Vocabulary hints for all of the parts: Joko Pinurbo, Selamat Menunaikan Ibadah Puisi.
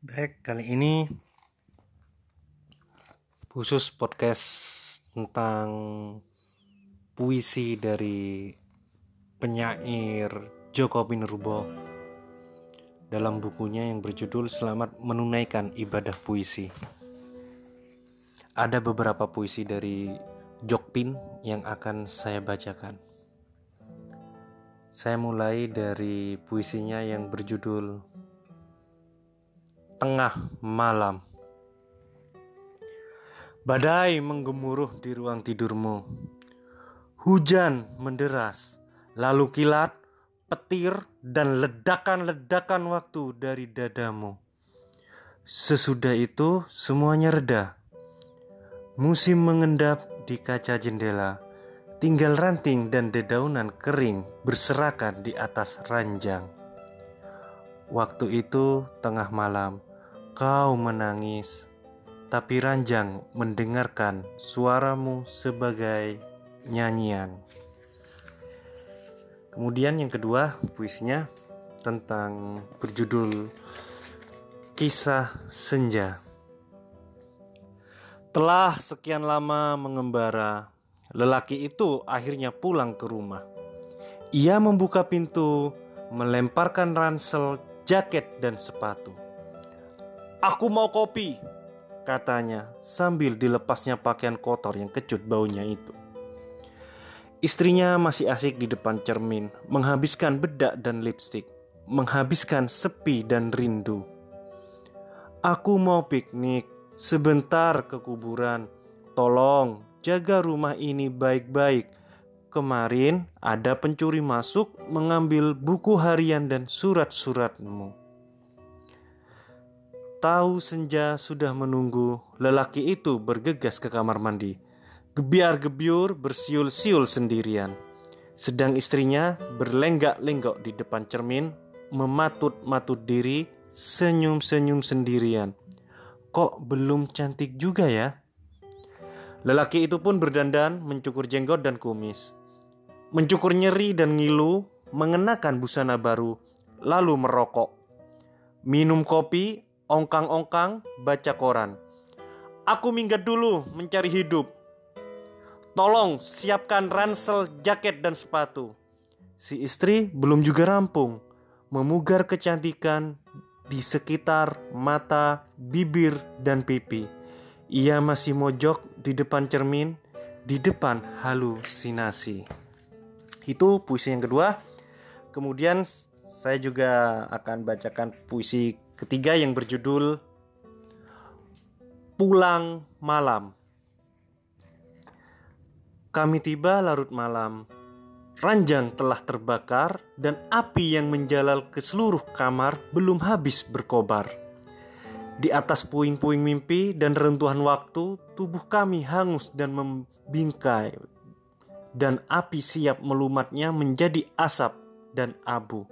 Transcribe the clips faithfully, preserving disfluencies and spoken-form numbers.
Baik, kali ini khusus podcast tentang puisi dari penyair Joko Pinurbo dalam bukunya yang berjudul Selamat Menunaikan Ibadah Puisi. Ada beberapa puisi dari Jokpin yang akan saya bacakan. Saya mulai dari puisinya yang berjudul Tengah Malam. Badai menggemuruh di ruang tidurmu, hujan menderas, lalu kilat, petir, dan ledakan-ledakan waktu dari dadamu. Sesudah itu semuanya reda. Musim mengendap di kaca jendela, tinggal ranting dan dedaunan kering berserakan di atas ranjang. Waktu itu tengah malam. Kau menangis, tapi ranjang mendengarkan suaramu sebagai nyanyian. Kemudian yang kedua puisinya tentang berjudul Kisah Senja. Telah sekian lama mengembara, lelaki itu akhirnya pulang ke rumah. Ia membuka pintu, melemparkan ransel, jaket, dan sepatu. "Aku mau kopi," katanya sambil dilepasnya pakaian kotor yang kecut baunya itu. Istrinya masih asik di depan cermin, menghabiskan bedak dan lipstik, menghabiskan sepi dan rindu. "Aku mau piknik, sebentar ke kuburan. Tolong jaga rumah ini baik-baik. Kemarin ada pencuri masuk mengambil buku harian dan surat-suratmu." Tahu senja sudah menunggu, lelaki itu bergegas ke kamar mandi. Gebiar-gebiur bersiul-siul sendirian. Sedang istrinya berlenggak-lenggok di depan cermin, mematut-matut diri, senyum-senyum sendirian. "Kok belum cantik juga ya?" Lelaki itu pun berdandan, mencukur jenggot dan kumis, mencukur nyeri dan ngilu, mengenakan busana baru, lalu merokok, minum kopi, ongkang-ongkang, baca koran. "Aku minggat dulu mencari hidup. Tolong siapkan ransel, jaket, dan sepatu." Si istri belum juga rampung, memugar kecantikan di sekitar mata, bibir, dan pipi. Ia masih mojok di depan cermin, di depan halusinasi. Itu puisi yang kedua. Kemudian saya juga akan bacakan puisi ketiga yang berjudul Pulang Malam. Kami tiba larut malam. Ranjang telah terbakar dan api yang menjalar ke seluruh kamar belum habis berkobar. Di atas puing-puing mimpi dan rentuhan waktu, tubuh kami hangus dan membingkai, dan api siap melumatnya menjadi asap dan abu.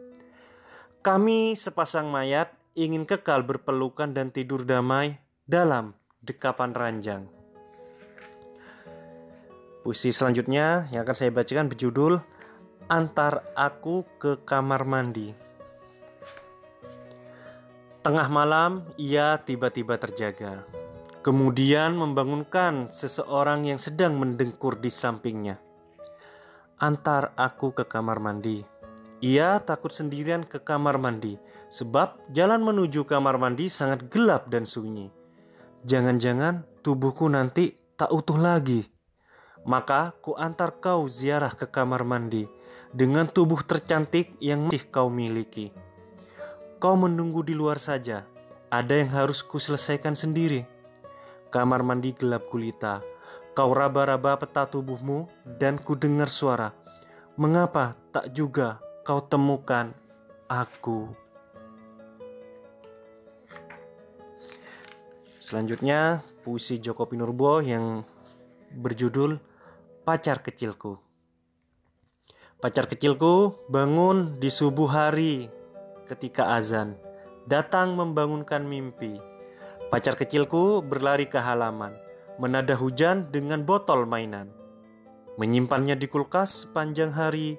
Kami sepasang mayat ingin kekal berpelukan dan tidur damai dalam dekapan ranjang. Puisi selanjutnya yang akan saya bacakan berjudul Antar Aku ke Kamar Mandi. Tengah malam ia tiba-tiba terjaga, kemudian membangunkan seseorang yang sedang mendengkur di sampingnya. "Antar aku ke kamar mandi." Ia takut sendirian ke kamar mandi, sebab jalan menuju kamar mandi sangat gelap dan sunyi. "Jangan-jangan tubuhku nanti tak utuh lagi. Maka ku antar kau ziarah ke kamar mandi dengan tubuh tercantik yang masih kau miliki. Kau menunggu di luar saja, ada yang harus ku selesaikan sendiri." Kamar mandi gelap gulita. Kau raba-raba peta tubuhmu dan ku dengar suara. "Mengapa tak juga kau temukan aku?" Selanjutnya puisi Joko Pinurbo yang berjudul Pacar Kecilku. Pacar kecilku bangun di subuh hari ketika azan, datang membangunkan mimpi. Pacar kecilku berlari ke halaman, menada hujan dengan botol mainan, menyimpannya di kulkas sepanjang hari.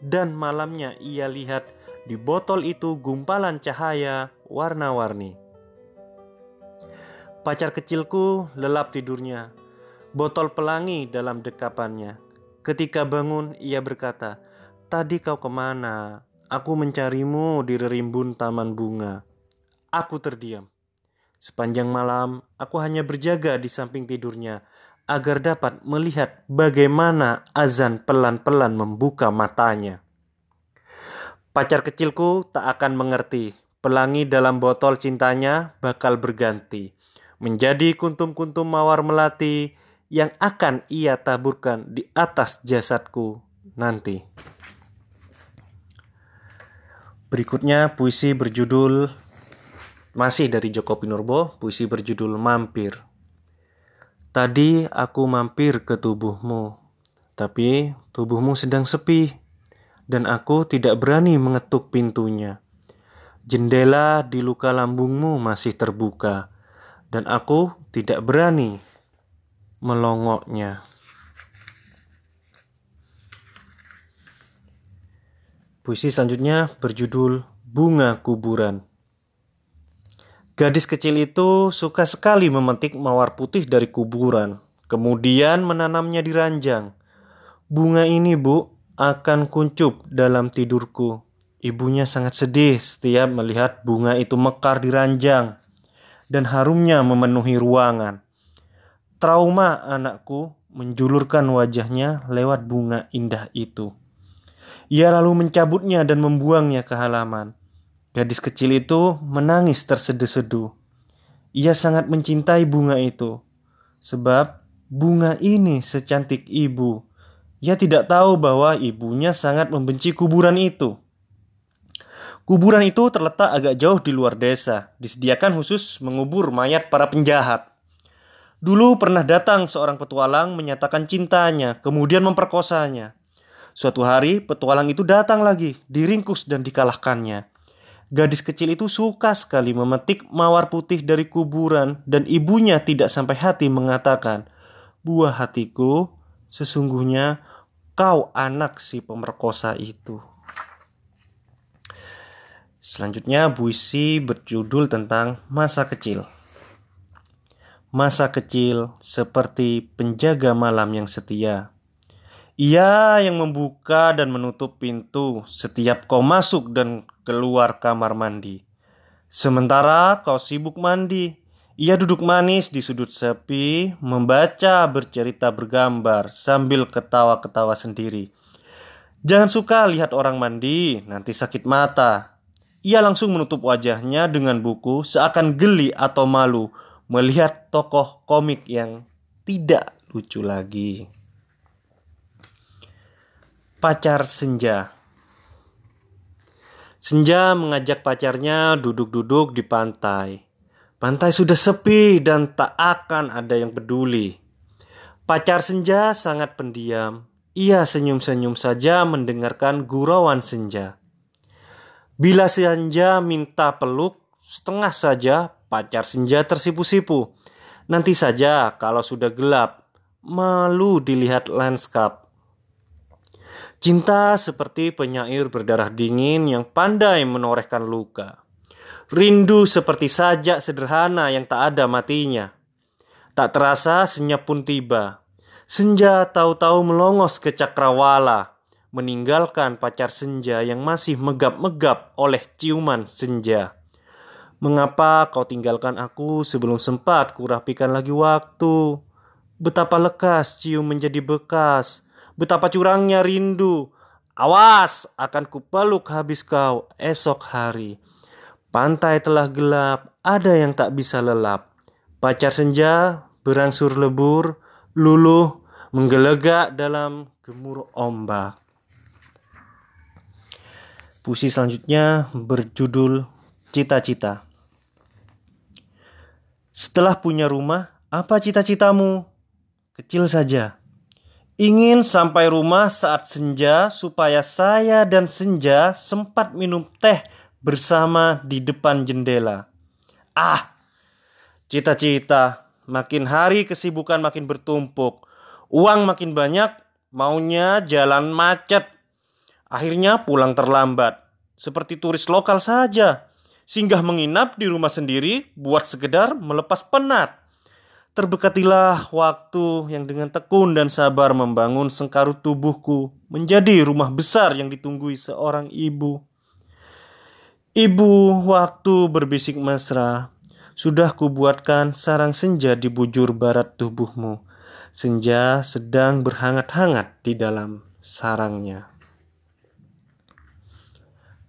Dan malamnya ia lihat di botol itu gumpalan cahaya warna-warni. Pacar kecilku lelap tidurnya, botol pelangi dalam dekapannya. Ketika bangun, ia berkata, "Tadi kau kemana? Aku mencarimu di rimbun taman bunga." Aku terdiam. Sepanjang malam, aku hanya berjaga di samping tidurnya agar dapat melihat bagaimana azan pelan-pelan membuka matanya. Pacar kecilku tak akan mengerti. Pelangi dalam botol cintanya bakal berganti menjadi kuntum-kuntum mawar melati yang akan ia taburkan di atas jasadku nanti. Berikutnya puisi berjudul, masih dari Joko Pinurbo, puisi berjudul Mampir. Tadi aku mampir ke tubuhmu, tapi tubuhmu sedang sepi, dan aku tidak berani mengetuk pintunya. Jendela di luka lambungmu masih terbuka, dan aku tidak berani melongoknya. Puisi selanjutnya berjudul Bunga Kuburan. Gadis kecil itu suka sekali memetik mawar putih dari kuburan, kemudian menanamnya di ranjang. "Bunga ini, Bu, akan kuncup dalam tidurku." Ibunya sangat sedih setiap melihat bunga itu mekar di ranjang dan harumnya memenuhi ruangan. "Trauma anakku," menjulurkan wajahnya lewat bunga indah itu. Ia lalu mencabutnya dan membuangnya ke halaman. Gadis kecil itu menangis terseduh-seduh. Ia sangat mencintai bunga itu, sebab bunga ini secantik ibu. Ia tidak tahu bahwa ibunya sangat membenci kuburan itu. Kuburan itu terletak agak jauh di luar desa, disediakan khusus mengubur mayat para penjahat. Dulu pernah datang seorang petualang menyatakan cintanya, kemudian memperkosanya. Suatu hari, petualang itu datang lagi, diringkus dan dikalahkannya. Gadis kecil itu suka sekali memetik mawar putih dari kuburan, dan ibunya tidak sampai hati mengatakan, "Buah hatiku, sesungguhnya kau anak si pemerkosa itu." Selanjutnya puisi berjudul tentang masa kecil. Masa kecil seperti penjaga malam yang setia. Ia yang membuka dan menutup pintu setiap kau masuk dan keluar kamar mandi. Sementara kau sibuk mandi, ia duduk manis di sudut sepi, membaca, bercerita, bergambar sambil ketawa-ketawa sendiri. Jangan suka lihat orang mandi, nanti sakit mata. Ia langsung menutup wajahnya dengan buku seakan geli atau malu melihat tokoh komik yang tidak lucu lagi. Pacar Senja. Senja mengajak pacarnya duduk-duduk di pantai. Pantai sudah sepi dan tak akan ada yang peduli. Pacar Senja sangat pendiam. Ia senyum-senyum saja mendengarkan gurauan Senja. Bila Senja minta peluk, setengah saja pacar Senja tersipu-sipu. Nanti saja kalau sudah gelap, malu dilihat lanskap. Cinta seperti penyair berdarah dingin yang pandai menorehkan luka. Rindu seperti sajak sederhana yang tak ada matinya. Tak terasa senyap pun tiba. Senja tahu-tahu melongos ke cakrawala, meninggalkan pacar senja yang masih megap-megap oleh ciuman senja. Mengapa kau tinggalkan aku sebelum sempat kurapikan lagi waktu? Betapa lekas cium menjadi bekas, betapa curangnya rindu. Awas, akan kupeluk habis kau esok hari. Pantai telah gelap, ada yang tak bisa lelap. Pacar senja berangsur lebur, luluh, menggelegak dalam gemuruh ombak. Puisi selanjutnya berjudul Cita-Cita. Setelah punya rumah, apa cita-citamu? Kecil saja. Ingin sampai rumah saat senja supaya saya dan senja sempat minum teh bersama di depan jendela. Ah, cita-cita. Makin hari kesibukan makin bertumpuk. Uang makin banyak, maunya jalan macet. Akhirnya pulang terlambat, seperti turis lokal saja. singgah menginap di rumah sendiri buat sekedar melepas penat. Terbekatilah waktu yang dengan tekun dan sabar membangun sengkarut tubuhku menjadi rumah besar yang ditunggui seorang ibu. Ibu, waktu berbisik mesra, sudah kubuatkan sarang senja di bujur barat tubuhmu. Senja sedang berhangat-hangat di dalam sarangnya.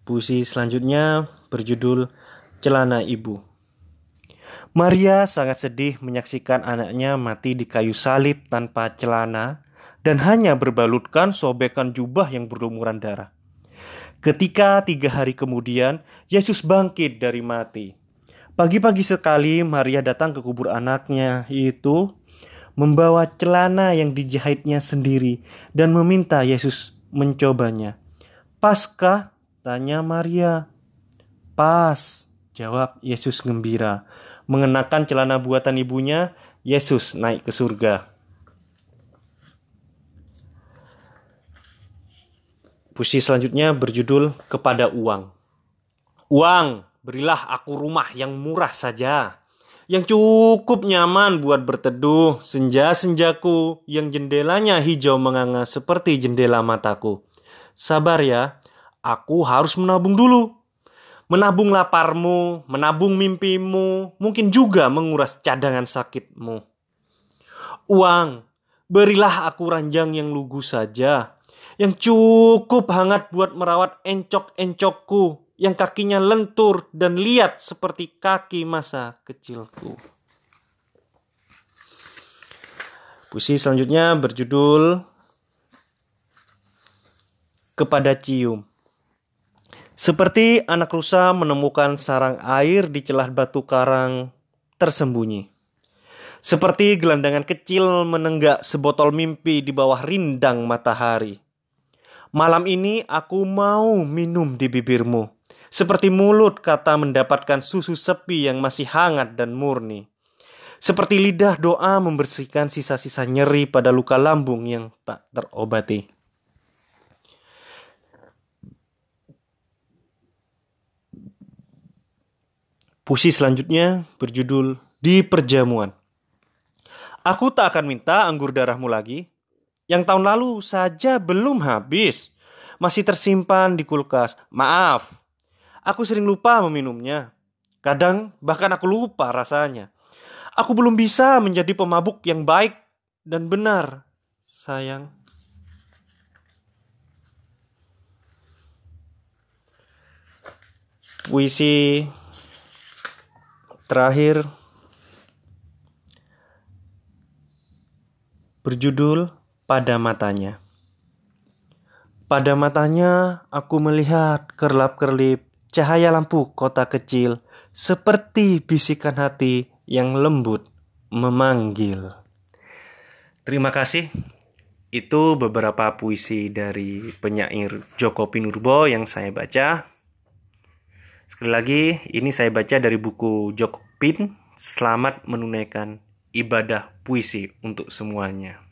Puisi selanjutnya berjudul Celana Ibu. Maria sangat sedih menyaksikan anaknya mati di kayu salib tanpa celana dan hanya berbalutkan sobekan jubah yang berlumuran darah. Ketika tiga hari kemudian, Yesus bangkit dari mati. Pagi-pagi sekali Maria datang ke kubur anaknya itu membawa celana yang dijahitnya sendiri dan meminta Yesus mencobanya. "Paskah?" tanya Maria. "Pas," jawab Yesus gembira. Mengenakan celana buatan ibunya, Yesus naik ke surga. Puisi selanjutnya berjudul Kepada Uang. Uang, berilah aku rumah yang murah saja, yang cukup nyaman buat berteduh, senja-senjaku yang jendelanya hijau menganga seperti jendela mataku. Sabar ya, aku harus menabung dulu. Menabung laparmu, menabung mimpimu, mungkin juga menguras cadangan sakitmu. Uang, berilah aku ranjang yang lugu saja, yang cukup hangat buat merawat encok-encokku, yang kakinya lentur dan liat seperti kaki masa kecilku. Puisi selanjutnya berjudul Kepada Cium. Seperti anak rusa menemukan sarang air di celah batu karang tersembunyi. Seperti gelandangan kecil menenggak sebotol mimpi di bawah rindang matahari. Malam ini aku mau minum di bibirmu, seperti mulut kata mendapatkan susu sepi yang masih hangat dan murni. Seperti lidah doa membersihkan sisa-sisa nyeri pada luka lambung yang tak terobati. Puisi selanjutnya berjudul Di Perjamuan. Aku tak akan minta anggur darahmu lagi. Yang tahun lalu saja belum habis, masih tersimpan di kulkas. Maaf, aku sering lupa meminumnya. Kadang bahkan aku lupa rasanya. Aku belum bisa menjadi pemabuk yang baik dan benar, sayang. Puisi terakhir berjudul Pada Matanya. Pada matanya aku melihat kerlap-kerlip cahaya lampu kota kecil seperti bisikan hati yang lembut memanggil. Terima kasih. Itu beberapa puisi dari penyair Joko Pinurbo yang saya baca. Sekali lagi, ini saya baca dari buku Joko Pin, Selamat Menunaikan Ibadah Puisi untuk Semuanya.